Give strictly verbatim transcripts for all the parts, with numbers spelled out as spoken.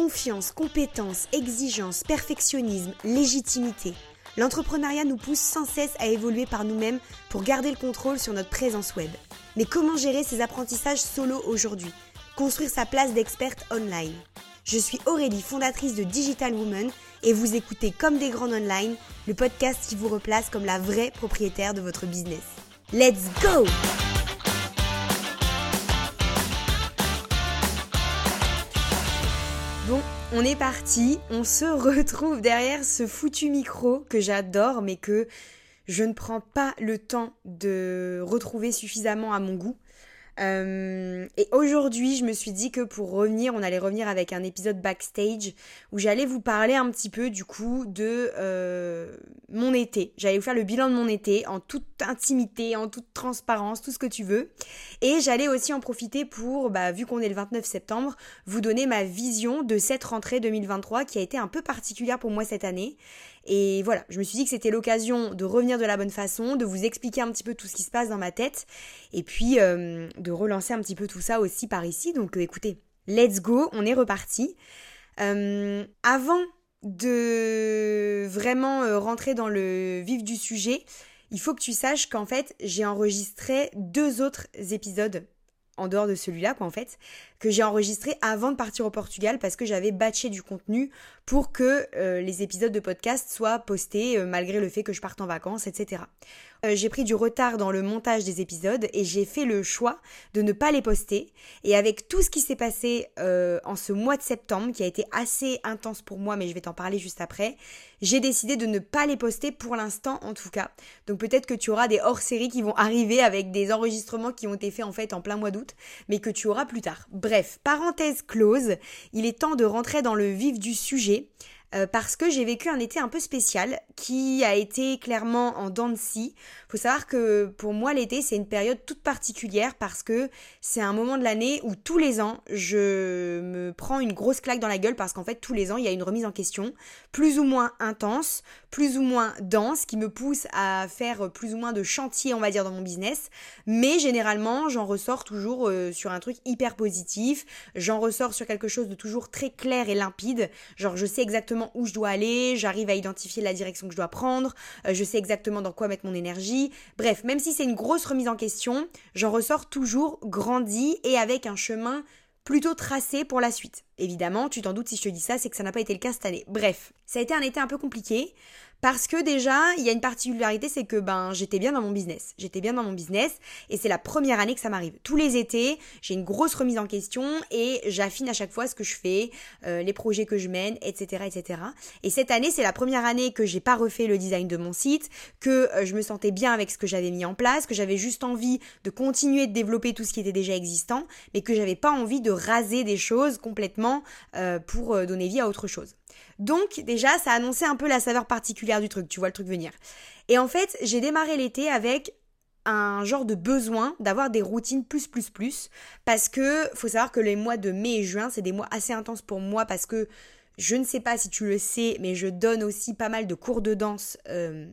Confiance, compétence, exigence, perfectionnisme, légitimité. L'entrepreneuriat nous pousse sans cesse à évoluer par nous-mêmes pour garder le contrôle sur notre présence web. Mais comment gérer ces apprentissages solo aujourd'hui ? Construire sa place d'experte online. Je suis Aurélie, fondatrice de Digital Woman et vous écoutez Comme des Grands Online, le podcast qui vous replace comme la vraie propriétaire de votre business. Let's go ! Bon, on est parti, on se retrouve derrière ce foutu micro que j'adore mais que je ne prends pas le temps de retrouver suffisamment à mon goût. Euh, et aujourd'hui, je me suis dit que pour revenir, on allait revenir avec un épisode backstage où j'allais vous parler un petit peu du coup de euh, mon été. J'allais vous faire le bilan de mon été en toute intimité, en toute transparence, tout ce que tu veux. Et j'allais aussi en profiter pour, bah, vu qu'on est le vingt-neuf septembre, vous donner ma vision de cette rentrée deux mille vingt-trois qui a été un peu particulière pour moi cette année. Et voilà, je me suis dit que c'était l'occasion de revenir de la bonne façon, de vous expliquer un petit peu tout ce qui se passe dans ma tête et puis euh, de relancer un petit peu tout ça aussi par ici. Donc euh, écoutez, let's go, on est reparti. Euh, avant de vraiment euh, rentrer dans le vif du sujet, il faut que tu saches qu'en fait, j'ai enregistré deux autres épisodes en dehors de celui-là, quoi, en fait, que j'ai enregistré avant de partir au Portugal parce que j'avais batché du contenu pour que euh, les épisodes de podcast soient postés euh, malgré le fait que je parte en vacances, et cetera. Euh, j'ai pris du retard dans le montage des épisodes et j'ai fait le choix de ne pas les poster. Et avec tout ce qui s'est passé euh, en ce mois de septembre, qui a été assez intense pour moi, mais je vais t'en parler juste après, j'ai décidé de ne pas les poster pour l'instant en tout cas. Donc peut-être que tu auras des hors-séries qui vont arriver avec des enregistrements qui ont été faits en fait en plein mois d'août, mais que tu auras plus tard. Bref, parenthèse close, il est temps de rentrer dans le vif du sujet euh, parce que j'ai vécu un été un peu spécial qui a été clairement en dents de scie. Faut savoir que pour moi l'été c'est une période toute particulière parce que c'est un moment de l'année où tous les ans je me prends une grosse claque dans la gueule parce qu'en fait tous les ans il y a une remise en question plus ou moins intense, plus ou moins dense qui me pousse à faire plus ou moins de chantier on va dire dans mon business, mais généralement j'en ressors toujours euh, sur un truc hyper positif, j'en ressors sur quelque chose de toujours très clair et limpide, genre je sais exactement où je dois aller, j'arrive à identifier la direction que je dois prendre, euh, je sais exactement dans quoi mettre mon énergie, bref même si c'est une grosse remise en question, j'en ressors toujours grandi et avec un chemin plutôt tracé pour la suite. Évidemment, tu t'en doutes si je te dis ça, c'est que ça n'a pas été le cas cette année. Bref, ça a été un été un peu compliqué parce que déjà, il y a une particularité, c'est que ben j'étais bien dans mon business. J'étais bien dans mon business et c'est la première année que ça m'arrive. Tous les étés, j'ai une grosse remise en question et j'affine à chaque fois ce que je fais, euh, les projets que je mène, et cetera, et cetera. Et cette année, c'est la première année que j'ai pas refait le design de mon site, que euh, je me sentais bien avec ce que j'avais mis en place, que j'avais juste envie de continuer de développer tout ce qui était déjà existant, mais que j'avais pas envie de raser des choses complètement pour donner vie à autre chose. Donc déjà ça annonçait un peu la saveur particulière du truc, tu vois le truc venir. Et en fait j'ai démarré l'été avec un genre de besoin d'avoir des routines plus plus plus parce que faut savoir que les mois de mai et juin c'est des mois assez intenses pour moi parce que je ne sais pas si tu le sais, mais je donne aussi pas mal de cours de danse euh,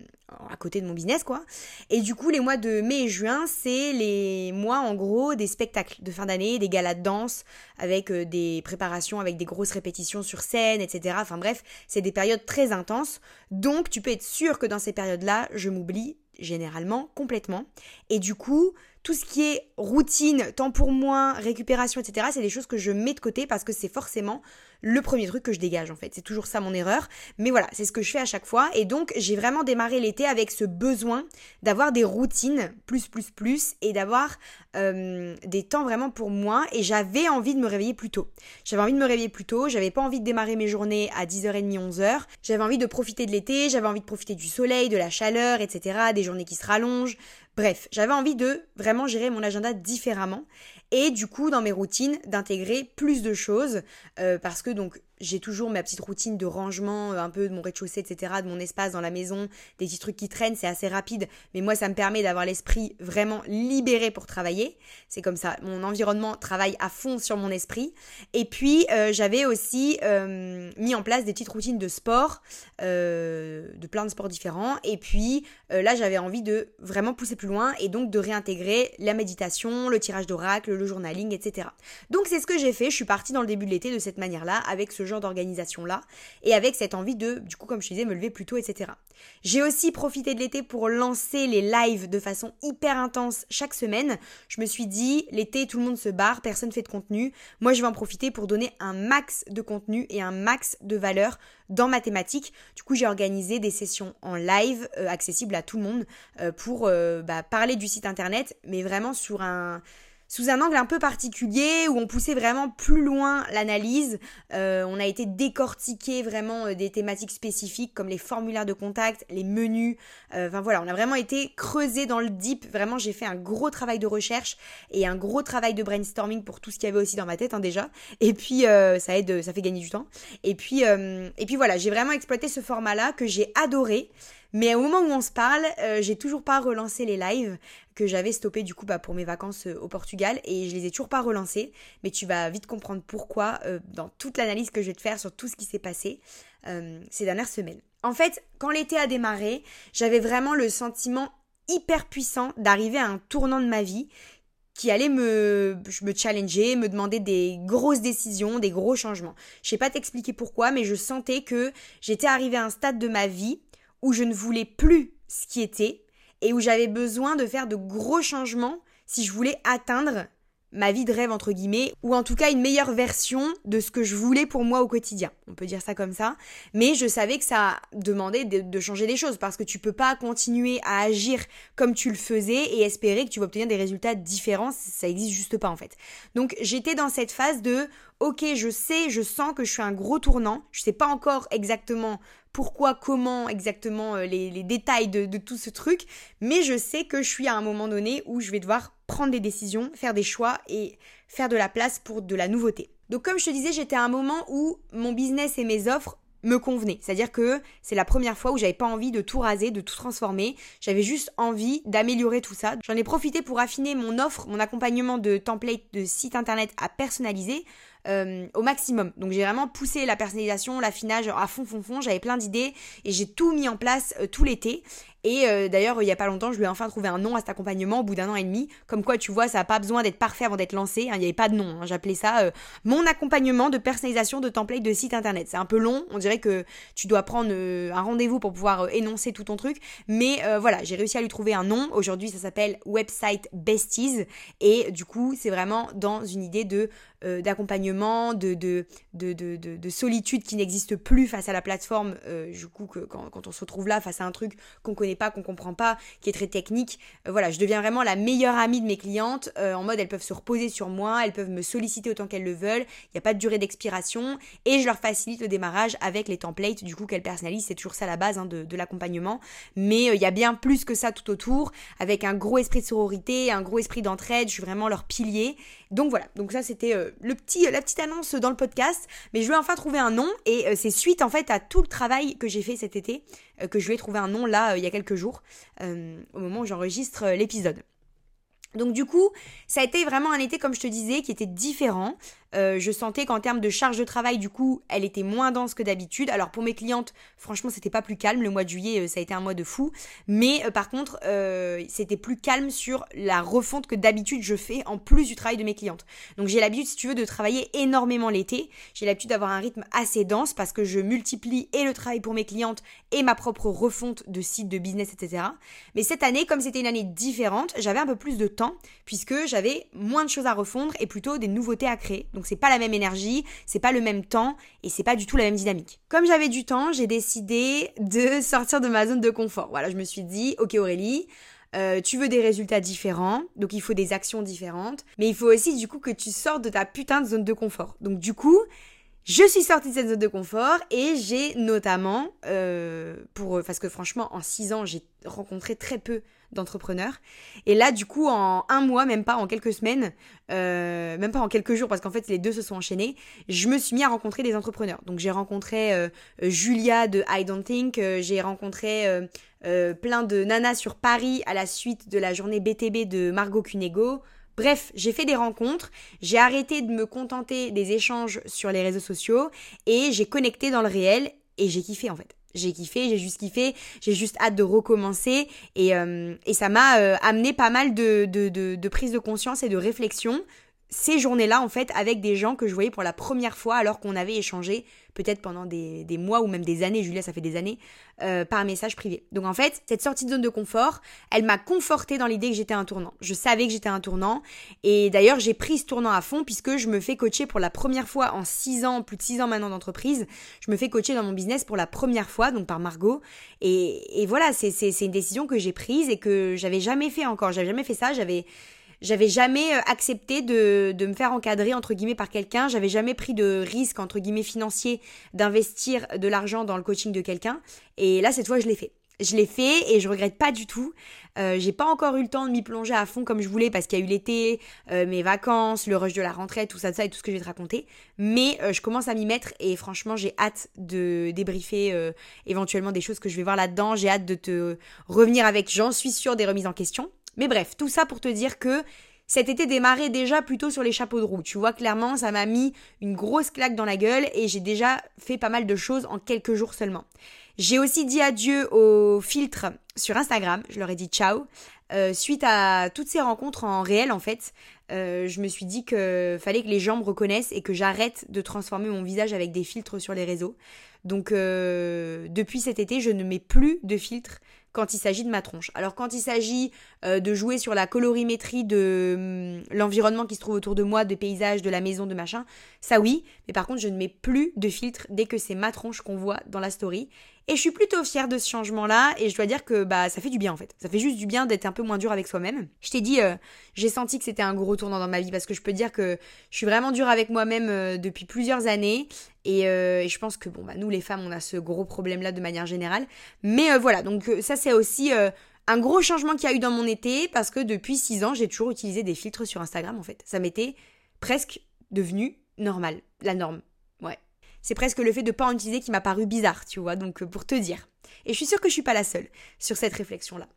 à côté de mon business, quoi. Et du coup, les mois de mai et juin, c'est les mois, en gros, des spectacles de fin d'année, des galas de danse, avec euh, des préparations, avec des grosses répétitions sur scène, et cetera. Enfin bref, c'est des périodes très intenses. Donc, tu peux être sûr que dans ces périodes-là, je m'oublie généralement complètement. Et du coup, tout ce qui est routine, temps pour moi, récupération, et cetera, c'est des choses que je mets de côté parce que c'est forcément le premier truc que je dégage en fait. C'est toujours ça mon erreur. Mais voilà, c'est ce que je fais à chaque fois. Et donc, j'ai vraiment démarré l'été avec ce besoin d'avoir des routines plus, plus, plus et d'avoir euh, des temps vraiment pour moi. Et j'avais envie de me réveiller plus tôt. J'avais envie de me réveiller plus tôt. J'avais pas envie de démarrer mes journées à dix heures trente, onze heures. J'avais envie de profiter de l'été. J'avais envie de profiter du soleil, de la chaleur, et cetera. Des journées qui se rallongent. Bref, j'avais envie de vraiment gérer mon agenda différemment et du coup dans mes routines d'intégrer plus de choses euh, parce que donc j'ai toujours ma petite routine de rangement euh, un peu de mon rez-de-chaussée, et cetera, de mon espace dans la maison, des petits trucs qui traînent, c'est assez rapide mais moi ça me permet d'avoir l'esprit vraiment libéré pour travailler, c'est comme ça, mon environnement travaille à fond sur mon esprit et puis euh, j'avais aussi euh, mis en place des petites routines de sport, euh, de plein de sports différents et puis euh, là j'avais envie de vraiment pousser plus loin et donc de réintégrer la méditation, le tirage d'oracle, le journaling, et cetera. Donc c'est ce que j'ai fait, je suis partie dans le début de l'été de cette manière-là avec ce genre d'organisation-là, et avec cette envie de, du coup, comme je disais, me lever plus tôt, et cetera. J'ai aussi profité de l'été pour lancer les lives de façon hyper intense chaque semaine. Je me suis dit, l'été, tout le monde se barre, personne fait de contenu. Moi, je vais en profiter pour donner un max de contenu et un max de valeur dans ma thématique. Du coup, j'ai organisé des sessions en live euh, accessibles à tout le monde euh, pour euh, bah, parler du site internet, mais vraiment sur un... sous un angle un peu particulier où on poussait vraiment plus loin l'analyse. Euh, on a été décortiquer vraiment des thématiques spécifiques comme les formulaires de contact, les menus. Euh, enfin voilà, on a vraiment été creusé dans le deep. Vraiment, j'ai fait un gros travail de recherche et un gros travail de brainstorming pour tout ce qu'il y avait aussi dans ma tête hein, déjà. Et puis euh, ça aide, ça fait gagner du temps. Et puis euh, et puis voilà, j'ai vraiment exploité ce format-là que j'ai adoré. Mais au moment où on se parle, euh, j'ai toujours pas relancé les lives que j'avais stoppés du coup bah, pour mes vacances euh, au Portugal et je les ai toujours pas relancés. Mais tu vas vite comprendre pourquoi euh, dans toute l'analyse que je vais te faire sur tout ce qui s'est passé euh, ces dernières semaines. En fait, quand l'été a démarré, j'avais vraiment le sentiment hyper puissant d'arriver à un tournant de ma vie qui allait me, me challenger, me demander des grosses décisions, des gros changements. Je sais pas t'expliquer pourquoi, mais je sentais que j'étais arrivée à un stade de ma vie où je ne voulais plus ce qui était et où j'avais besoin de faire de gros changements si je voulais atteindre ma vie de rêve, entre guillemets, ou en tout cas une meilleure version de ce que je voulais pour moi au quotidien. On peut dire ça comme ça, mais je savais que ça demandait de, de changer des choses parce que tu peux pas continuer à agir comme tu le faisais et espérer que tu vas obtenir des résultats différents, ça existe juste pas en fait. Donc j'étais dans cette phase de « Ok, je sais, je sens que je suis un gros tournant, je sais pas encore exactement pourquoi, comment, exactement euh, les, les détails de, de tout ce truc, mais je sais que je suis à un moment donné où je vais devoir prendre des décisions, faire des choix et faire de la place pour de la nouveauté. » Donc comme je te disais, j'étais à un moment où mon business et mes offres me convenaient. C'est-à-dire que c'est la première fois où j'avais pas envie de tout raser, de tout transformer. J'avais juste envie d'améliorer tout ça. J'en ai profité pour affiner mon offre, mon accompagnement de template de site internet à personnaliser Euh, au maximum. Donc j'ai vraiment poussé la personnalisation, l'affinage à fond, fond, fond. J'avais plein d'idées et j'ai tout mis en place euh, tout l'été. Et euh, d'ailleurs, il n'y a pas longtemps, je lui ai enfin trouvé un nom à cet accompagnement au bout d'un an et demi. Comme quoi, tu vois, ça n'a pas besoin d'être parfait avant d'être lancé. Il hein, n'y avait pas de nom. Hein. J'appelais ça euh, mon accompagnement de personnalisation de template de site internet. C'est un peu long. On dirait que tu dois prendre euh, un rendez-vous pour pouvoir euh, énoncer tout ton truc. Mais euh, voilà, j'ai réussi à lui trouver un nom. Aujourd'hui, ça s'appelle Website Besties. Et du coup, c'est vraiment dans une idée de euh, d'accompagnement De, de, de, de, de solitude qui n'existe plus face à la plateforme, euh, du coup que, quand, quand on se retrouve là face à un truc qu'on connaît pas, qu'on comprend pas, qui est très technique, euh, voilà, je deviens vraiment la meilleure amie de mes clientes, euh, en mode elles peuvent se reposer sur moi, elles peuvent me solliciter autant qu'elles le veulent, il n'y a pas de durée d'expiration et je leur facilite le démarrage avec les templates du coup qu'elles personnalisent, c'est toujours ça la base hein, de, de l'accompagnement, mais il euh, y a bien plus que ça tout autour, avec un gros esprit de sororité, un gros esprit d'entraide, je suis vraiment leur pilier, donc voilà, donc ça c'était euh, le petit, la petite annonce dans le podcast, mais je lui ai enfin trouvé un nom et c'est suite en fait à tout le travail que j'ai fait cet été que je lui ai trouvé un nom là euh, il y a quelques jours euh, au moment où j'enregistre euh, l'épisode. Donc du coup, ça a été vraiment un été, comme je te disais, qui était différent. Euh, je sentais qu'en termes de charge de travail, du coup, elle était moins dense que d'habitude. Alors pour mes clientes, franchement, c'était pas plus calme. Le mois de juillet, euh, ça a été un mois de fou. Mais euh, par contre, euh, c'était plus calme sur la refonte que d'habitude je fais en plus du travail de mes clientes. Donc j'ai l'habitude, si tu veux, de travailler énormément l'été. J'ai l'habitude d'avoir un rythme assez dense parce que je multiplie et le travail pour mes clientes et ma propre refonte de site, de business, et cetera. Mais cette année, comme c'était une année différente, j'avais un peu plus de temps puisque j'avais moins de choses à refondre et plutôt des nouveautés à créer. Donc c'est pas la même énergie, c'est pas le même temps et c'est pas du tout la même dynamique. Comme j'avais du temps, j'ai décidé de sortir de ma zone de confort. Voilà, je me suis dit, ok Aurélie, Euh, tu veux des résultats différents, donc il faut des actions différentes, mais il faut aussi du coup que tu sortes de ta putain de zone de confort. Donc du coup, je suis sortie de cette zone de confort et j'ai notamment, euh, pour, parce que franchement en six ans j'ai rencontré très peu d'entrepreneurs et là du coup en un mois, même pas en quelques semaines, euh, même pas en quelques jours parce qu'en fait les deux se sont enchaînés, je me suis mis à rencontrer des entrepreneurs. Donc j'ai rencontré euh, Julia de I Don't Think, euh, j'ai rencontré euh, euh, plein de nanas sur Paris à la suite de la journée B T B de Margot Cunego. Bref, j'ai fait des rencontres, j'ai arrêté de me contenter des échanges sur les réseaux sociaux et j'ai connecté dans le réel et j'ai kiffé en fait. J'ai kiffé, j'ai juste kiffé, j'ai juste hâte de recommencer et, euh, et ça m'a euh, amené pas mal de, de, de, de prise de conscience et de réflexion ces journées-là, en fait, avec des gens que je voyais pour la première fois, alors qu'on avait échangé peut-être pendant des, des mois ou même des années, Julia, ça fait des années, euh, par message privé. Donc en fait, cette sortie de zone de confort, elle m'a confortée dans l'idée que j'étais un tournant. Je savais que j'étais un tournant, et d'ailleurs, j'ai pris ce tournant à fond puisque je me fais coacher pour la première fois en six ans, plus de six ans maintenant d'entreprise. Je me fais coacher dans mon business pour la première fois, donc par Margot. Et, et voilà, c'est, c'est, c'est une décision que j'ai prise et que j'avais jamais fait encore. J'avais jamais fait ça, j'avais... J'avais jamais accepté de, de me faire encadrer, entre guillemets, par quelqu'un. J'avais jamais pris de risque, entre guillemets, financier d'investir de l'argent dans le coaching de quelqu'un. Et là, cette fois, je l'ai fait. Je l'ai fait et je regrette pas du tout. Euh, j'ai pas encore eu le temps de m'y plonger à fond comme je voulais parce qu'il y a eu l'été, euh, mes vacances, le rush de la rentrée, tout ça, tout ça et tout ce que je vais te raconter. Mais euh, je commence à m'y mettre et franchement, j'ai hâte de débriefer euh, éventuellement des choses que je vais voir là-dedans. J'ai hâte de te revenir avec, j'en suis sûre, des remises en question. Mais bref, tout ça pour te dire que cet été démarrait déjà plutôt sur les chapeaux de roue. Tu vois, clairement, ça m'a mis une grosse claque dans la gueule et j'ai déjà fait pas mal de choses en quelques jours seulement. J'ai aussi dit adieu aux filtres sur Instagram. Je leur ai dit ciao. Euh, suite à toutes ces rencontres en réel, en fait, euh, je me suis dit que fallait que les gens me reconnaissent et que j'arrête de transformer mon visage avec des filtres sur les réseaux. Donc, euh, depuis cet été, je ne mets plus de filtres quand il s'agit de ma tronche. Alors quand il s'agit euh, de jouer sur la colorimétrie de euh, l'environnement qui se trouve autour de moi, des paysages, de la maison, de machin, ça oui, mais par contre je ne mets plus de filtre dès que c'est ma tronche qu'on voit dans la story. Et je suis plutôt fière de ce changement-là et je dois dire que bah ça fait du bien en fait. Ça fait juste du bien d'être un peu moins dur avec soi-même. Je t'ai dit, euh, j'ai senti que c'était un gros tournant dans ma vie parce que je peux dire que je suis vraiment dure avec moi-même euh, depuis plusieurs années. Et, euh, et je pense que bon bah nous les femmes on a ce gros problème-là de manière générale. Mais euh, voilà, donc euh, ça c'est aussi euh, un gros changement qu'il y a eu dans mon été parce que depuis six ans j'ai toujours utilisé des filtres sur Instagram en fait. Ça m'était presque devenu normal, la norme, ouais. C'est presque le fait de ne pas en utiliser qui m'a paru bizarre, tu vois, donc pour te dire. Et je suis sûre que je ne suis pas la seule sur cette réflexion-là.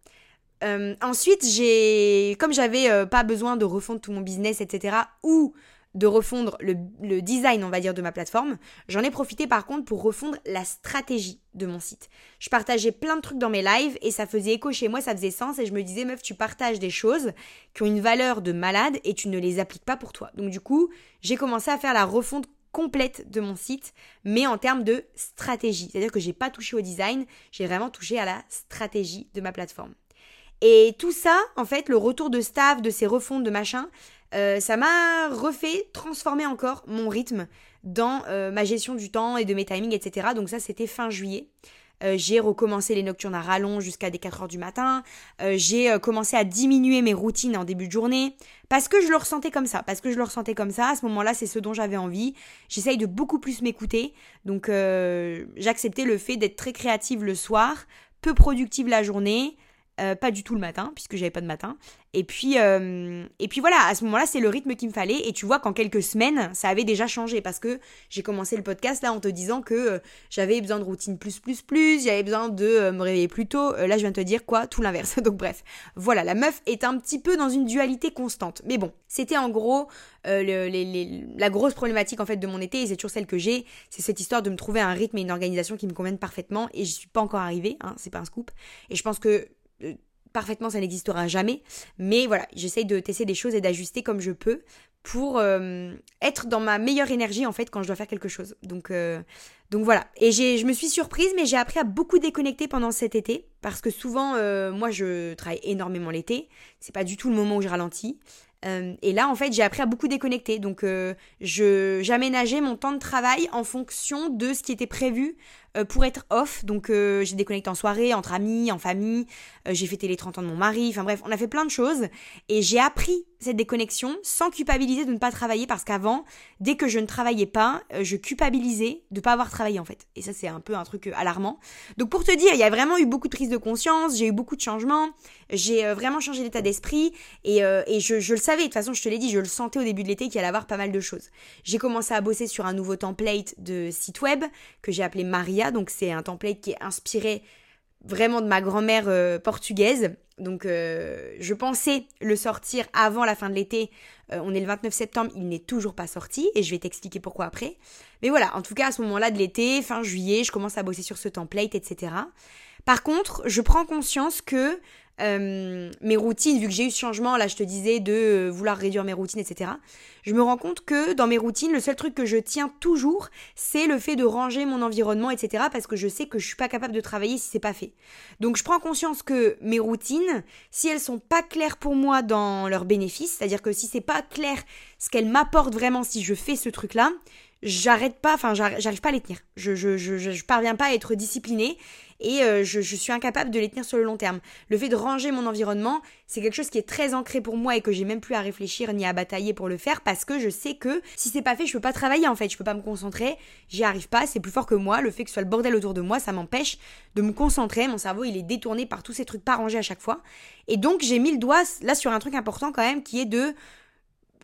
Euh, ensuite, j'ai, comme j'avais euh, pas besoin de refondre tout mon business, et cetera, ou de refondre le, le design, on va dire, de ma plateforme, j'en ai profité par contre pour refondre la stratégie de mon site. Je partageais plein de trucs dans mes lives et ça faisait écho chez moi, ça faisait sens et je me disais, meuf, tu partages des choses qui ont une valeur de malade et tu ne les appliques pas pour toi. Donc du coup, j'ai commencé à faire la refonte complète de mon site, mais en termes de stratégie. C'est-à-dire que j'ai pas touché au design, j'ai vraiment touché à la stratégie de ma plateforme. Et tout ça, en fait, le retour de staff, de ces refontes, de machin, euh, ça m'a refait transformer encore mon rythme dans euh, ma gestion du temps et de mes timings, et cetera. Donc ça, c'était fin juillet. Euh, j'ai recommencé les nocturnes à rallonge jusqu'à des quatre heures du matin. Euh, j'ai euh, commencé à diminuer mes routines en début de journée parce que je le ressentais comme ça. Parce que je le ressentais comme ça. À ce moment-là, c'est ce dont j'avais envie. J'essaye de beaucoup plus m'écouter. Donc, euh, j'acceptais le fait d'être très créative le soir, peu productive la journée, euh, pas du tout le matin puisque j'avais pas de matin. Et puis, euh, et puis voilà, à ce moment-là, c'est le rythme qu'il me fallait. Et tu vois qu'en quelques semaines, ça avait déjà changé parce que j'ai commencé le podcast là en te disant que euh, j'avais besoin de routine plus, plus, plus. J'avais besoin de euh, me réveiller plus tôt. Euh, là, je viens de te dire quoi? Tout l'inverse. Donc bref, voilà, la meuf est un petit peu dans une dualité constante. Mais bon, c'était en gros euh, le, les, les, la grosse problématique en fait de mon été et c'est toujours celle que j'ai. C'est cette histoire de me trouver un rythme et une organisation qui me conviennent parfaitement et j'y suis pas encore arrivée, hein, c'est pas un scoop. Et je pense que... Euh, Parfaitement, ça n'existera jamais, mais voilà, j'essaye de tester des choses et d'ajuster comme je peux pour euh, être dans ma meilleure énergie en fait quand je dois faire quelque chose. Donc, euh, donc voilà. Et j'ai, je me suis surprise, mais j'ai appris à beaucoup déconnecter pendant cet été parce que souvent, euh, moi, je travaille énormément l'été. C'est pas du tout le moment où je ralentis. Euh, et là, en fait, j'ai appris à beaucoup déconnecter. Donc, euh, je, j'aménageais mon temps de travail en fonction de ce qui était prévu euh, pour être off. Donc, euh, j'ai déconnecté en soirée, entre amis, en famille. Euh, j'ai fêté les trente ans de mon mari. Enfin bref, on a fait plein de choses. Et j'ai appris cette déconnexion sans culpabiliser de ne pas travailler. Parce qu'avant, dès que je ne travaillais pas, euh, je culpabilisais de ne pas avoir travaillé, en fait. Et ça, c'est un peu un truc alarmant. Donc, pour te dire, il y a vraiment eu beaucoup de prise de conscience. J'ai eu beaucoup de changements. J'ai euh, vraiment changé d'état d'esprit. Et, euh, et je, je le savais. De toute façon, je te l'ai dit, je le sentais au début de l'été qu'il allait avoir pas mal de choses. J'ai commencé à bosser sur un nouveau template de site web que j'ai appelé Maria. Donc, c'est un template qui est inspiré vraiment de ma grand-mère euh, portugaise. Donc, euh, je pensais le sortir avant la fin de l'été. Euh, on est le vingt-neuf septembre, il n'est toujours pas sorti et je vais t'expliquer pourquoi après. Mais voilà, en tout cas, à ce moment-là de l'été, fin juillet, je commence à bosser sur ce template, et cetera. Par contre, je prends conscience que euh, mes routines, vu que j'ai eu ce changement, là je te disais, de vouloir réduire mes routines, et cetera. Je me rends compte que dans mes routines, le seul truc que je tiens toujours, c'est le fait de ranger mon environnement, et cetera. Parce que je sais que je suis pas capable de travailler si c'est pas fait. Donc je prends conscience que mes routines, si elles sont pas claires pour moi dans leurs bénéfices, c'est-à-dire que si c'est pas clair ce qu'elles m'apportent vraiment si je fais ce truc-là, j'arrête pas, enfin j'arrive pas à les tenir. Je, je, je, je parviens pas à être disciplinée et euh, je, je suis incapable de les tenir sur le long terme. Le fait de ranger mon environnement, c'est quelque chose qui est très ancré pour moi et que j'ai même plus à réfléchir ni à batailler pour le faire parce que je sais que si c'est pas fait, je peux pas travailler en fait, je peux pas me concentrer, j'y arrive pas, c'est plus fort que moi. Le fait que ce soit le bordel autour de moi, ça m'empêche de me concentrer, mon cerveau il est détourné par tous ces trucs pas rangés à chaque fois. Et donc j'ai mis le doigt là sur un truc important quand même qui est de...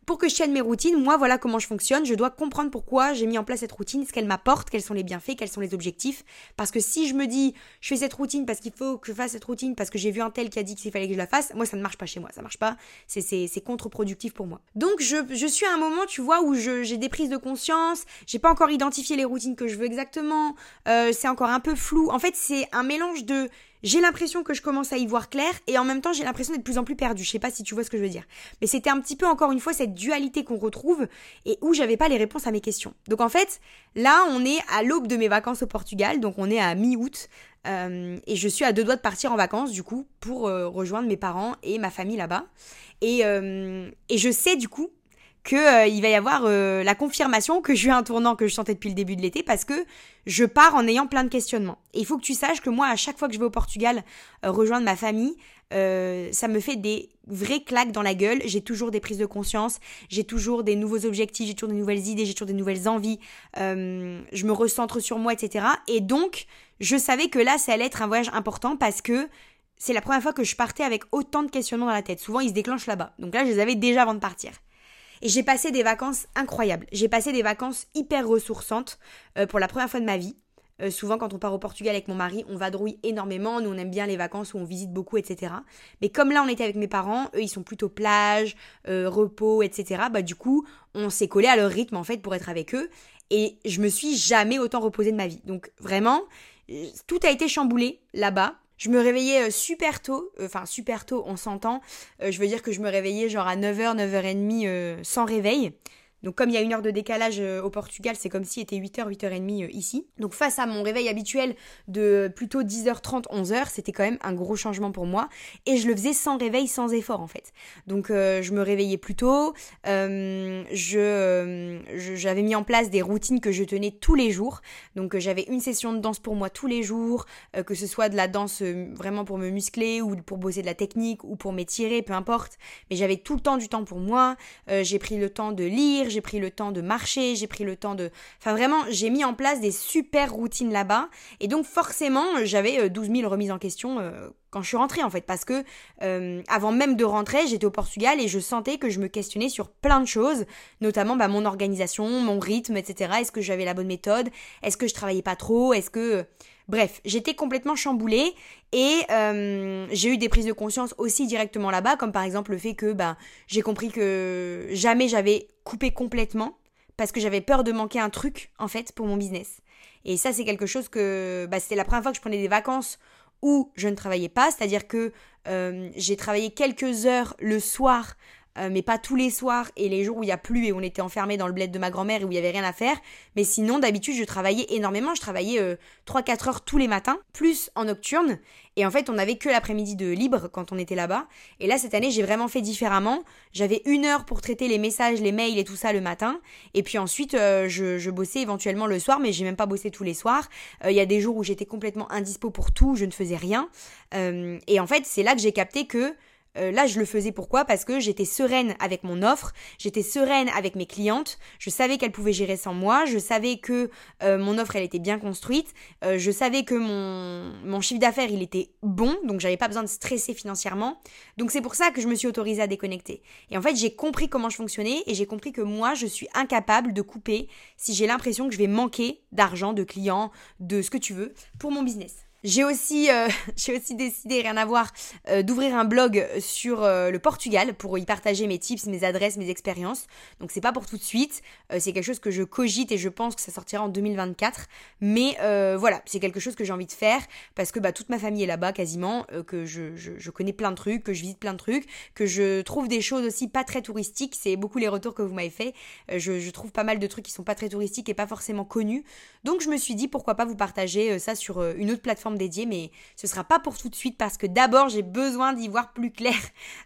Pour que je tienne mes routines, moi, voilà comment je fonctionne. Je dois comprendre pourquoi j'ai mis en place cette routine, ce qu'elle m'apporte, quels sont les bienfaits, quels sont les objectifs. Parce que si je me dis, je fais cette routine parce qu'il faut que je fasse cette routine, parce que j'ai vu un tel qui a dit qu'il fallait que je la fasse, moi, ça ne marche pas chez moi, ça marche pas. C'est, c'est, c'est contre-productif pour moi. Donc, je, je suis à un moment, tu vois, où je, j'ai des prises de conscience, j'ai pas encore identifié les routines que je veux exactement, euh, c'est encore un peu flou. En fait, c'est un mélange de... J'ai l'impression que je commence à y voir clair et en même temps j'ai l'impression d'être de plus en plus perdue. Je sais pas si tu vois ce que je veux dire. Mais c'était un petit peu encore une fois cette dualité qu'on retrouve et où j'avais pas les réponses à mes questions. Donc en fait, là on est à l'aube de mes vacances au Portugal, donc on est à mi-août euh, et je suis à deux doigts de partir en vacances du coup pour euh, rejoindre mes parents et ma famille là-bas. Et, euh, et je sais du coup qu'il euh, va y avoir euh, la confirmation que j'ai eu un tournant que je sentais depuis le début de l'été parce que je pars en ayant plein de questionnements. Et il faut que tu saches que moi, à chaque fois que je vais au Portugal euh, rejoindre ma famille, euh, ça me fait des vraies claques dans la gueule. J'ai toujours des prises de conscience, j'ai toujours des nouveaux objectifs, j'ai toujours des nouvelles idées, j'ai toujours des nouvelles envies. Euh, je me recentre sur moi, et cetera. Et donc, je savais que là, ça allait être un voyage important parce que c'est la première fois que je partais avec autant de questionnements dans la tête. Souvent, ils se déclenchent là-bas. Donc là, je les avais déjà avant de partir. Et j'ai passé des vacances incroyables. J'ai passé des vacances hyper ressourçantes euh, pour la première fois de ma vie. Euh, souvent, quand on part au Portugal avec mon mari, on vadrouille énormément. Nous, on aime bien les vacances où on visite beaucoup, et cetera. Mais comme là, on était avec mes parents, eux, ils sont plutôt plage, euh, repos, et cetera. Bah, du coup, on s'est collé à leur rythme, en fait, pour être avec eux. Et je me suis jamais autant reposée de ma vie. Donc, vraiment, tout a été chamboulé là-bas. Je me réveillais super tôt, enfin euh, super tôt, on s'entend, euh, je veux dire que je me réveillais genre à neuf heures, neuf heures trente euh, sans réveil. Donc comme il y a une heure de décalage euh, au Portugal, c'est comme s'il était huit heures, huit heures trente euh, ici. Donc face à mon réveil habituel de plutôt dix heures trente, onze heures, c'était quand même un gros changement pour moi. Et je le faisais sans réveil, sans effort en fait. Donc euh, je me réveillais plus tôt, euh, je, euh, je, j'avais mis en place des routines que je tenais tous les jours. Donc euh, j'avais une session de danse pour moi tous les jours, euh, que ce soit de la danse euh, vraiment pour me muscler ou pour bosser de la technique ou pour m'étirer, peu importe. Mais j'avais tout le temps du temps pour moi, euh, j'ai pris le temps de lire, j'ai pris le temps de marcher, j'ai pris le temps de... Enfin vraiment, j'ai mis en place des super routines là-bas. Et donc forcément, j'avais douze mille remises en question euh, quand je suis rentrée en fait. Parce que euh, avant même de rentrer, j'étais au Portugal et je sentais que je me questionnais sur plein de choses. Notamment bah, mon organisation, mon rythme, et cetera. Est-ce que j'avais la bonne méthode? Est-ce que je travaillais pas trop? Est-ce que... Bref, j'étais complètement chamboulée et euh, j'ai eu des prises de conscience aussi directement là-bas, comme par exemple le fait que bah, j'ai compris que jamais j'avais coupé complètement parce que j'avais peur de manquer un truc en fait pour mon business. Et ça c'est quelque chose que bah, c'était la première fois que je prenais des vacances où je ne travaillais pas, c'est-à-dire que euh, j'ai travaillé quelques heures le soir, Euh, mais pas tous les soirs et les jours où il y a plu et où on était enfermés dans le bled de ma grand-mère et où il y avait rien à faire. Mais sinon, d'habitude, je travaillais énormément. Je travaillais euh, trois à quatre heures tous les matins, plus en nocturne. Et en fait, on n'avait que l'après-midi de libre quand on était là-bas. Et là, cette année, j'ai vraiment fait différemment. J'avais une heure pour traiter les messages, les mails et tout ça le matin. Et puis ensuite, euh, je, je bossais éventuellement le soir, mais j'ai même pas bossé tous les soirs. Il euh, y a des jours où j'étais complètement indispo pour tout, je ne faisais rien. Euh, et en fait, c'est là que j'ai capté que Euh, là, je le faisais pourquoi ? Parce que j'étais sereine avec mon offre, j'étais sereine avec mes clientes, je savais qu'elles pouvaient gérer sans moi, je savais que euh, mon offre, elle était bien construite, euh, je savais que mon, mon chiffre d'affaires, il était bon, donc j'avais pas besoin de stresser financièrement. Donc c'est pour ça que je me suis autorisée à déconnecter. Et en fait, j'ai compris comment je fonctionnais et j'ai compris que moi, je suis incapable de couper si j'ai l'impression que je vais manquer d'argent, de clients, de ce que tu veux pour mon business. J'ai aussi, euh, j'ai aussi décidé, rien à voir, euh, d'ouvrir un blog sur euh, le Portugal pour y partager mes tips, mes adresses, mes expériences. Donc c'est pas pour tout de suite, euh, c'est quelque chose que je cogite et je pense que ça sortira en deux mille vingt-quatre. Mais euh, voilà, c'est quelque chose que j'ai envie de faire parce que bah, toute ma famille est là-bas quasiment, euh, que je, je, je connais plein de trucs, que je visite plein de trucs, que je trouve des choses aussi pas très touristiques. C'est beaucoup les retours que vous m'avez fait. Euh, je, je trouve pas mal de trucs qui sont pas très touristiques et pas forcément connus. Donc je me suis dit pourquoi pas vous partager euh, ça sur euh, une autre plateforme dédiée, mais ce sera pas pour tout de suite parce que d'abord j'ai besoin d'y voir plus clair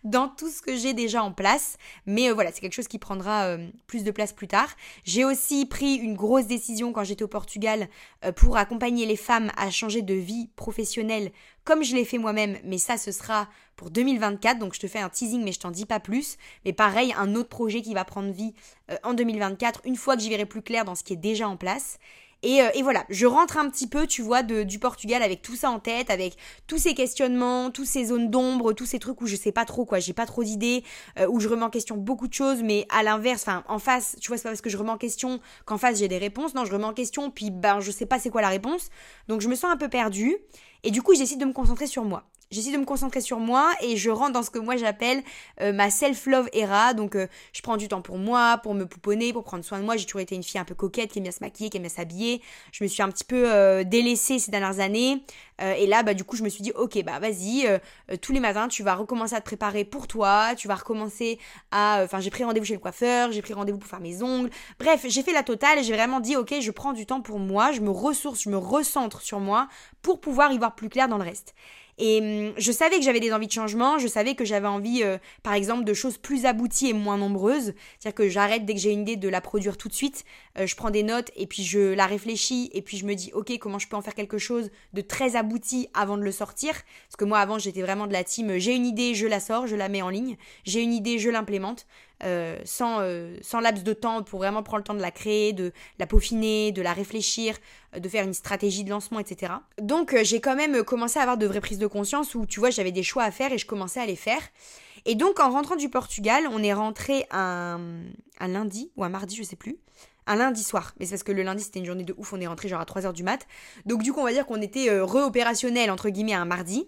dans tout ce que j'ai déjà en place, mais euh, voilà, c'est quelque chose qui prendra euh, plus de place plus tard. J'ai aussi pris une grosse décision quand j'étais au Portugal euh, pour accompagner les femmes à changer de vie professionnelle comme je l'ai fait moi-même, mais ça ce sera pour deux mille vingt-quatre, donc je te fais un teasing mais je t'en dis pas plus, mais pareil un autre projet qui va prendre vie euh, en deux mille vingt-quatre une fois que j'y verrai plus clair dans ce qui est déjà en place. Et, euh, et voilà, je rentre un petit peu, tu vois, de, du Portugal avec tout ça en tête, avec tous ces questionnements, toutes ces zones d'ombre, tous ces trucs où je sais pas trop quoi, j'ai pas trop d'idées, euh, où je remets en question beaucoup de choses, mais à l'inverse, enfin en face, tu vois, c'est pas parce que je remets en question qu'en face j'ai des réponses, non, je remets en question, puis ben je sais pas c'est quoi la réponse, donc je me sens un peu perdue, et du coup j'essaie de me concentrer sur moi. J'essaie de me concentrer sur moi et je rentre dans ce que moi j'appelle euh, ma self-love era. Donc euh, je prends du temps pour moi, pour me pouponner, pour prendre soin de moi. J'ai toujours été une fille un peu coquette, qui aime bien se maquiller, qui aime bien s'habiller. Je me suis un petit peu euh, délaissée ces dernières années. Euh, et là, bah du coup, je me suis dit, ok, bah vas-y, euh, euh, tous les matins, tu vas recommencer à te préparer pour toi. Tu vas recommencer à... Enfin, euh, j'ai pris rendez-vous chez le coiffeur, j'ai pris rendez-vous pour faire mes ongles. Bref, j'ai fait la totale et j'ai vraiment dit, ok, je prends du temps pour moi. Je me ressource, je me recentre sur moi pour pouvoir y voir plus clair dans le reste. Et je savais que j'avais des envies de changement, je savais que j'avais envie, euh, par exemple, de choses plus abouties et moins nombreuses. C'est-à-dire que j'arrête dès que j'ai une idée de la produire tout de suite, euh, je prends des notes et puis je la réfléchis et puis je me dis « Ok, comment je peux en faire quelque chose de très abouti avant de le sortir ?» Parce que moi, avant, j'étais vraiment de la team « J'ai une idée, je la sors, je la mets en ligne. J'ai une idée, je l'implémente. » Euh, sans, euh, sans laps de temps pour vraiment prendre le temps de la créer, de la peaufiner, de la réfléchir, euh, de faire une stratégie de lancement, et cetera. Donc euh, j'ai quand même commencé à avoir de vraies prises de conscience où tu vois j'avais des choix à faire et je commençais à les faire. Et donc en rentrant du Portugal, on est rentré un, un lundi ou un mardi, je sais plus, un lundi soir. Mais c'est parce que le lundi c'était une journée de ouf, on est rentré genre à trois heures du mat. Donc du coup on va dire qu'on était euh, re-opérationnel entre guillemets un mardi.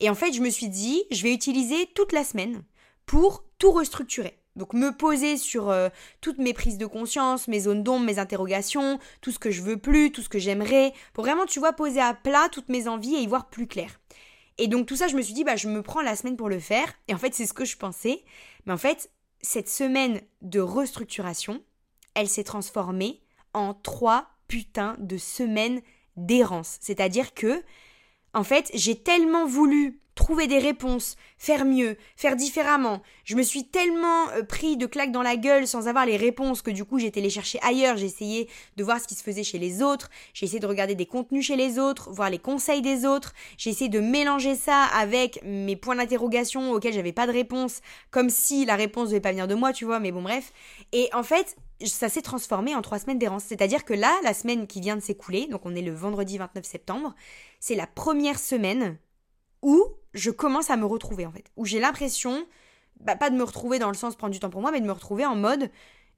Et en fait je me suis dit je vais utiliser toute la semaine pour tout restructurer. Donc me poser sur euh, toutes mes prises de conscience, mes zones d'ombre, mes interrogations, tout ce que je veux plus, tout ce que j'aimerais, pour vraiment, tu vois, poser à plat toutes mes envies et y voir plus clair. Et donc tout ça, je me suis dit, bah je me prends la semaine pour le faire. Et en fait, c'est ce que je pensais. Mais en fait, cette semaine de restructuration, elle s'est transformée en trois putains de semaines d'errance. C'est-à-dire que, en fait, j'ai tellement voulu... trouver des réponses, faire mieux, faire différemment. Je me suis tellement euh, pris de claques dans la gueule sans avoir les réponses que du coup j'étais allée chercher ailleurs. J'ai essayé de voir ce qui se faisait chez les autres. J'ai essayé de regarder des contenus chez les autres, voir les conseils des autres. J'ai essayé de mélanger ça avec mes points d'interrogation auxquels j'avais pas de réponse, comme si la réponse devait pas venir de moi, tu vois, mais bon bref. Et en fait... ça s'est transformé en trois semaines d'errance. C'est-à-dire que là, la semaine qui vient de s'écouler, donc on est le vendredi vingt-neuf septembre, c'est la première semaine où je commence à me retrouver en fait. Où j'ai l'impression, bah, pas de me retrouver dans le sens prendre du temps pour moi, mais de me retrouver en mode,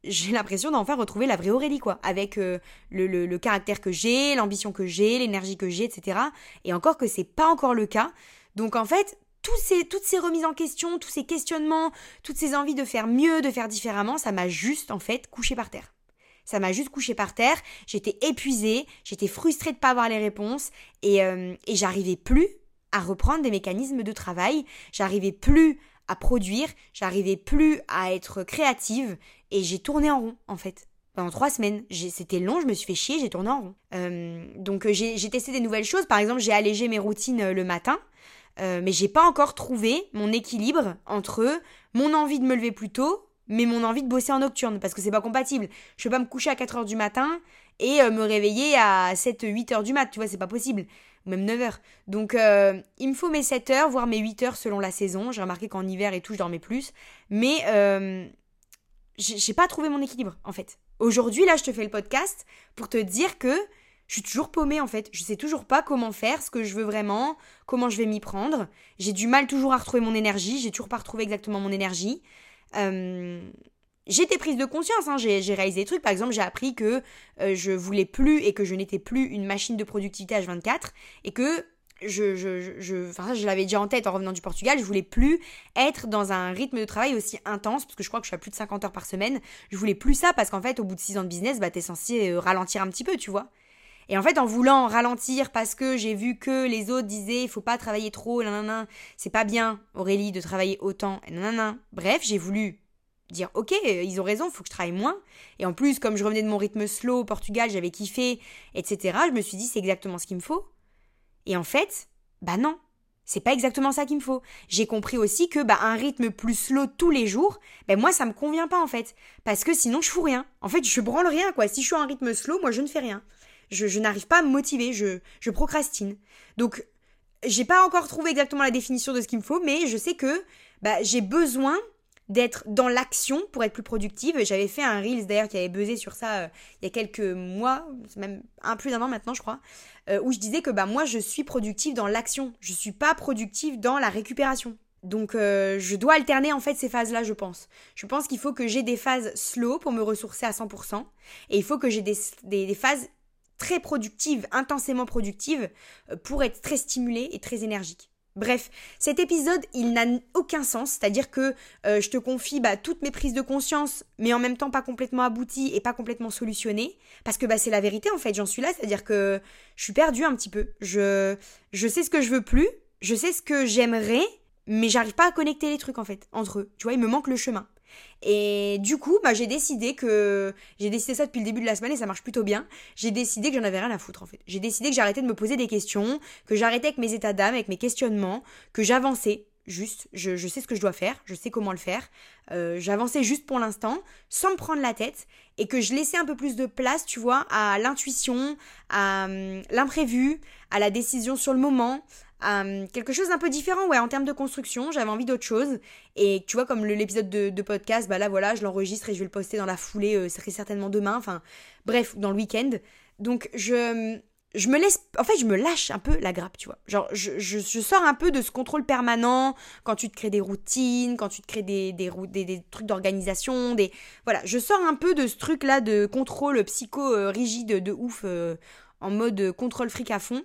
j'ai l'impression d'enfin retrouver la vraie Aurélie quoi. Avec euh, le, le, le caractère que j'ai, l'ambition que j'ai, l'énergie que j'ai, et cetera. Et encore que c'est pas encore le cas. Donc en fait... Tous ces, toutes ces remises en question, tous ces questionnements, toutes ces envies de faire mieux, de faire différemment, ça m'a juste en fait couché par terre. Ça m'a juste couché par terre, j'étais épuisée, j'étais frustrée de ne pas avoir les réponses et, euh, et j'arrivais plus à reprendre des mécanismes de travail, j'arrivais plus à produire, j'arrivais plus à être créative et j'ai tourné en rond en fait. Pendant trois semaines, j'ai, c'était long, je me suis fait chier, j'ai tourné en rond. Euh, donc j'ai, j'ai testé des nouvelles choses, par exemple j'ai allégé mes routines le matin. Euh, mais j'ai pas encore trouvé mon équilibre entre mon envie de me lever plus tôt, mais mon envie de bosser en nocturne, parce que c'est pas compatible. Je peux pas me coucher à quatre heures du matin et euh, me réveiller à sept huit heures du mat, tu vois, c'est pas possible. Ou même neuf heures. Donc, euh, il me faut mes sept heures, voire mes huit heures selon la saison. J'ai remarqué qu'en hiver et tout, je dormais plus. Mais euh, j'ai, j'ai pas trouvé mon équilibre, en fait. Aujourd'hui, là, je te fais le podcast pour te dire que je suis toujours paumée en fait, je sais toujours pas comment faire, ce que je veux vraiment, comment je vais m'y prendre. J'ai du mal toujours à retrouver mon énergie, j'ai toujours pas retrouvé exactement mon énergie. Euh... J'ai des prises de conscience, hein. j'ai, j'ai réalisé des trucs. Par exemple, j'ai appris que euh, je voulais plus et que je n'étais plus une machine de productivité H vingt-quatre et que Je, je, je, je, enfin ça, je l'avais déjà en tête en revenant du Portugal, je voulais plus être dans un rythme de travail aussi intense, parce que je crois que je suis à plus de cinquante heures par semaine. Je voulais plus ça, parce qu'en fait, au bout de six ans de business, bah, t'es censé ralentir un petit peu, tu vois. Et en fait, en voulant ralentir parce que j'ai vu que les autres disaient « faut pas travailler trop, nanana, c'est pas bien, Aurélie, de travailler autant, nanana ». Bref, j'ai voulu dire « ok, ils ont raison, faut que je travaille moins ». Et en plus, comme je revenais de mon rythme slow au Portugal, j'avais kiffé, et cetera. Je me suis dit « c'est exactement ce qu'il me faut ». Et en fait, bah non, c'est pas exactement ça qu'il me faut. J'ai compris aussi que bah un rythme plus slow tous les jours, bah moi ça me convient pas en fait, parce que sinon je fous rien. En fait, je branle rien quoi. Si je suis à un rythme slow, moi je ne fais rien. Je, je n'arrive pas à me motiver, je, je procrastine. Donc j'ai pas encore trouvé exactement la définition de ce qu'il me faut, mais je sais que bah j'ai besoin d'être dans l'action pour être plus productive. J'avais fait un Reels d'ailleurs qui avait buzzé sur ça euh, il y a quelques mois, même un plus d'un an maintenant je crois, euh, où je disais que bah, moi je suis productive dans l'action, je suis pas productive dans la récupération. Donc euh, je dois alterner en fait ces phases-là je pense. Je pense qu'il faut que j'ai des phases slow pour me ressourcer à cent pour cent et il faut que j'ai des, des, des phases très productives, intensément productives euh, pour être très stimulée et très énergique. Bref, cet épisode, il n'a aucun sens, c'est-à-dire que euh, je te confie bah, toutes mes prises de conscience, mais en même temps pas complètement abouties et pas complètement solutionnées, parce que bah, c'est la vérité en fait, j'en suis là, c'est-à-dire que je suis perdue un petit peu, je, je sais ce que je veux plus, je sais ce que j'aimerais, mais j'arrive pas à connecter les trucs en fait, entre eux, tu vois, il me manque le chemin. Et du coup, bah, j'ai décidé que... J'ai décidé ça depuis le début de la semaine et ça marche plutôt bien. J'ai décidé que j'en avais rien à foutre, en fait. J'ai décidé que j'arrêtais de me poser des questions, que j'arrêtais avec mes états d'âme, avec mes questionnements, que j'avançais juste. Je, je sais ce que je dois faire, je sais comment le faire. Euh, j'avançais juste pour l'instant, sans me prendre la tête, et que je laissais un peu plus de place, tu vois, à l'intuition, à hum, l'imprévu, à la décision sur le moment... Euh, quelque chose d'un peu différent, ouais, en termes de construction, j'avais envie d'autre chose, et tu vois, comme le, l'épisode de, de podcast, bah là, voilà, je l'enregistre et je vais le poster dans la foulée, euh, certainement demain, enfin, bref, dans le week-end, donc je, je me laisse, en fait, je me lâche un peu la grappe, tu vois, genre, je, je, je sors un peu de ce contrôle permanent, quand tu te crées des routines, quand tu te crées des, des, des, des trucs d'organisation, des, voilà, je sors un peu de ce truc-là de contrôle psycho-rigide de ouf, euh, en mode contrôle fric à fond.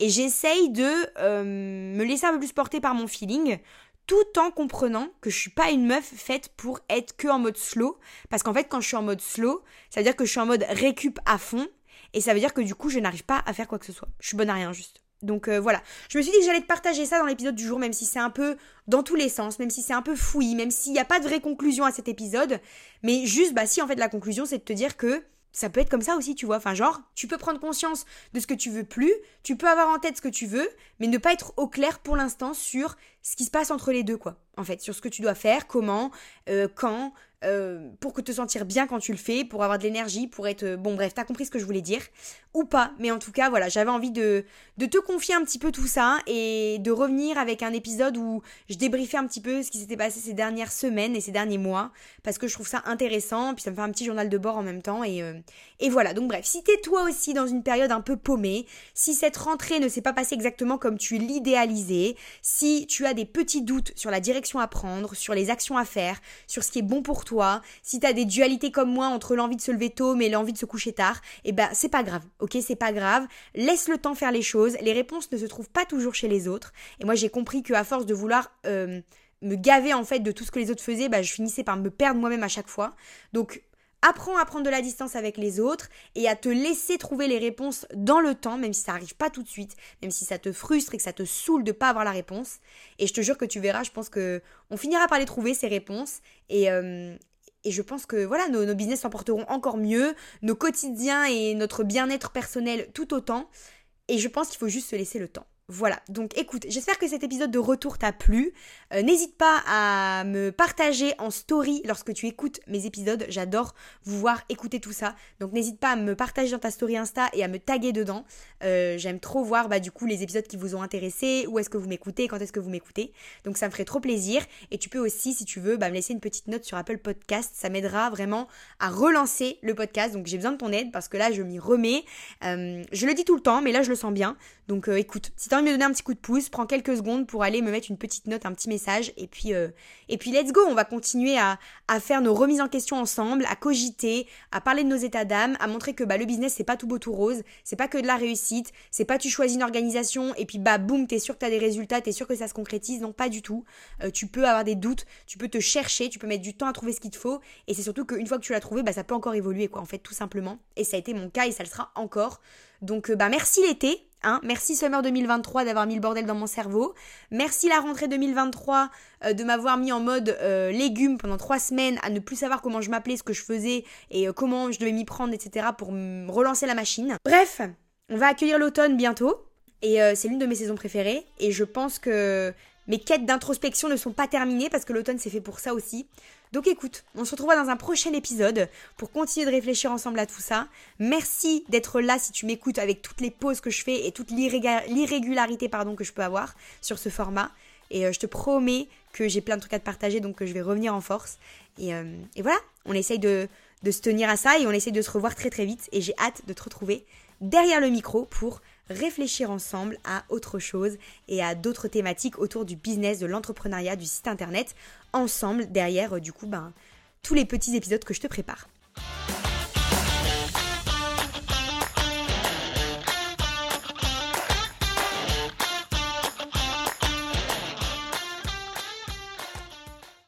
Et j'essaye de euh, me laisser un peu plus porter par mon feeling, tout en comprenant que je suis pas une meuf faite pour être que en mode slow. Parce qu'en fait, quand je suis en mode slow, ça veut dire que je suis en mode récup à fond. Et ça veut dire que du coup, je n'arrive pas à faire quoi que ce soit. Je suis bonne à rien, juste. Donc euh, voilà. Je me suis dit que j'allais te partager ça dans l'épisode du jour, même si c'est un peu dans tous les sens, même si c'est un peu fouillis, même s'il n'y a pas de vraie conclusion à cet épisode. Mais juste, bah si, en fait, la conclusion, c'est de te dire que... Ça peut être comme ça aussi, tu vois. Enfin, genre, tu peux prendre conscience de ce que tu veux plus, tu peux avoir en tête ce que tu veux, mais ne pas être au clair pour l'instant sur ce qui se passe entre les deux, quoi. En fait, sur ce que tu dois faire, comment, euh, quand, euh, pour que te sentir bien quand tu le fais, pour avoir de l'énergie, pour être... Bon, bref, t'as compris ce que je voulais dire, ou pas. Mais en tout cas, voilà, j'avais envie de, de te confier un petit peu tout ça et de revenir avec un épisode où je débriefais un petit peu ce qui s'était passé ces dernières semaines et ces derniers mois, parce que je trouve ça intéressant, puis ça me fait un petit journal de bord en même temps, et, euh, et voilà. Donc bref, si t'es toi aussi dans une période un peu paumée, si cette rentrée ne s'est pas passée exactement comme tu l'idéalisais, si tu as des petits doutes sur la direction à prendre, sur les actions à faire, sur ce qui est bon pour toi, si t'as des dualités comme moi entre l'envie de se lever tôt mais l'envie de se coucher tard, et ben c'est pas grave, ok, c'est pas grave, laisse le temps faire les choses, les réponses ne se trouvent pas toujours chez les autres, et moi j'ai compris qu'à force de vouloir euh, me gaver en fait de tout ce que les autres faisaient, ben, je finissais par me perdre moi-même à chaque fois, donc apprends à prendre de la distance avec les autres et à te laisser trouver les réponses dans le temps, même si ça n'arrive pas tout de suite, même si ça te frustre et que ça te saoule de ne pas avoir la réponse. Et je te jure que tu verras, je pense qu'on finira par les trouver, ces réponses. Et, euh, et je pense que voilà, nos, nos business s'emporteront encore mieux, nos quotidiens et notre bien-être personnel tout autant. Et je pense qu'il faut juste se laisser le temps. Voilà, donc écoute, j'espère que cet épisode de retour t'a plu. Euh, n'hésite pas à me partager en story lorsque tu écoutes mes épisodes. J'adore vous voir écouter tout ça. Donc n'hésite pas à me partager dans ta story Insta et à me taguer dedans. Euh, j'aime trop voir bah, du coup les épisodes qui vous ont intéressé, où est-ce que vous m'écoutez, quand est-ce que vous m'écoutez. Donc ça me ferait trop plaisir. Et tu peux aussi, si tu veux, bah, me laisser une petite note sur Apple Podcast. Ça m'aidera vraiment à relancer le podcast. Donc j'ai besoin de ton aide parce que là je m'y remets. Euh, je le dis tout le temps, mais là je le sens bien. Donc euh, écoute, si t'as envie de me donner un petit coup de pouce, prends quelques secondes pour aller me mettre une petite note, un petit message, et puis, euh, et puis let's go, on va continuer à, à faire nos remises en question ensemble, à cogiter, à parler de nos états d'âme, à montrer que bah, le business c'est pas tout beau tout rose, c'est pas que de la réussite, c'est pas tu choisis une organisation et puis bah boum, t'es sûr que t'as des résultats, t'es sûr que ça se concrétise, non pas du tout, euh, tu peux avoir des doutes, tu peux te chercher, tu peux mettre du temps à trouver ce qu'il te faut, et c'est surtout qu'une fois que tu l'as trouvé, bah ça peut encore évoluer quoi en fait tout simplement, et ça a été mon cas et ça le sera encore, donc euh, bah merci l'été. Hein, merci Summer deux mille vingt-trois d'avoir mis le bordel dans mon cerveau. Merci la rentrée deux mille vingt-trois euh, de m'avoir mis en mode euh, légumes pendant trois semaines à ne plus savoir comment je m'appelais, ce que je faisais et euh, comment je devais m'y prendre, et cetera pour m- relancer la machine. Bref, on va accueillir l'automne bientôt et euh, c'est l'une de mes saisons préférées et je pense que mes quêtes d'introspection ne sont pas terminées parce que l'automne c'est fait pour ça aussi. Donc écoute, on se retrouvera dans un prochain épisode pour continuer de réfléchir ensemble à tout ça. Merci d'être là si tu m'écoutes avec toutes les pauses que je fais et toute l'irréga- l'irrégularité pardon, que je peux avoir sur ce format. Et euh, je te promets que j'ai plein de trucs à te partager, donc que je vais revenir en force. Et, euh, et voilà, on essaye de, de se tenir à ça et on essaye de se revoir très très vite. Et j'ai hâte de te retrouver derrière le micro pour réfléchir ensemble à autre chose et à d'autres thématiques autour du business, de l'entrepreneuriat, du site internet, ensemble derrière du coup ben, tous les petits épisodes que je te prépare.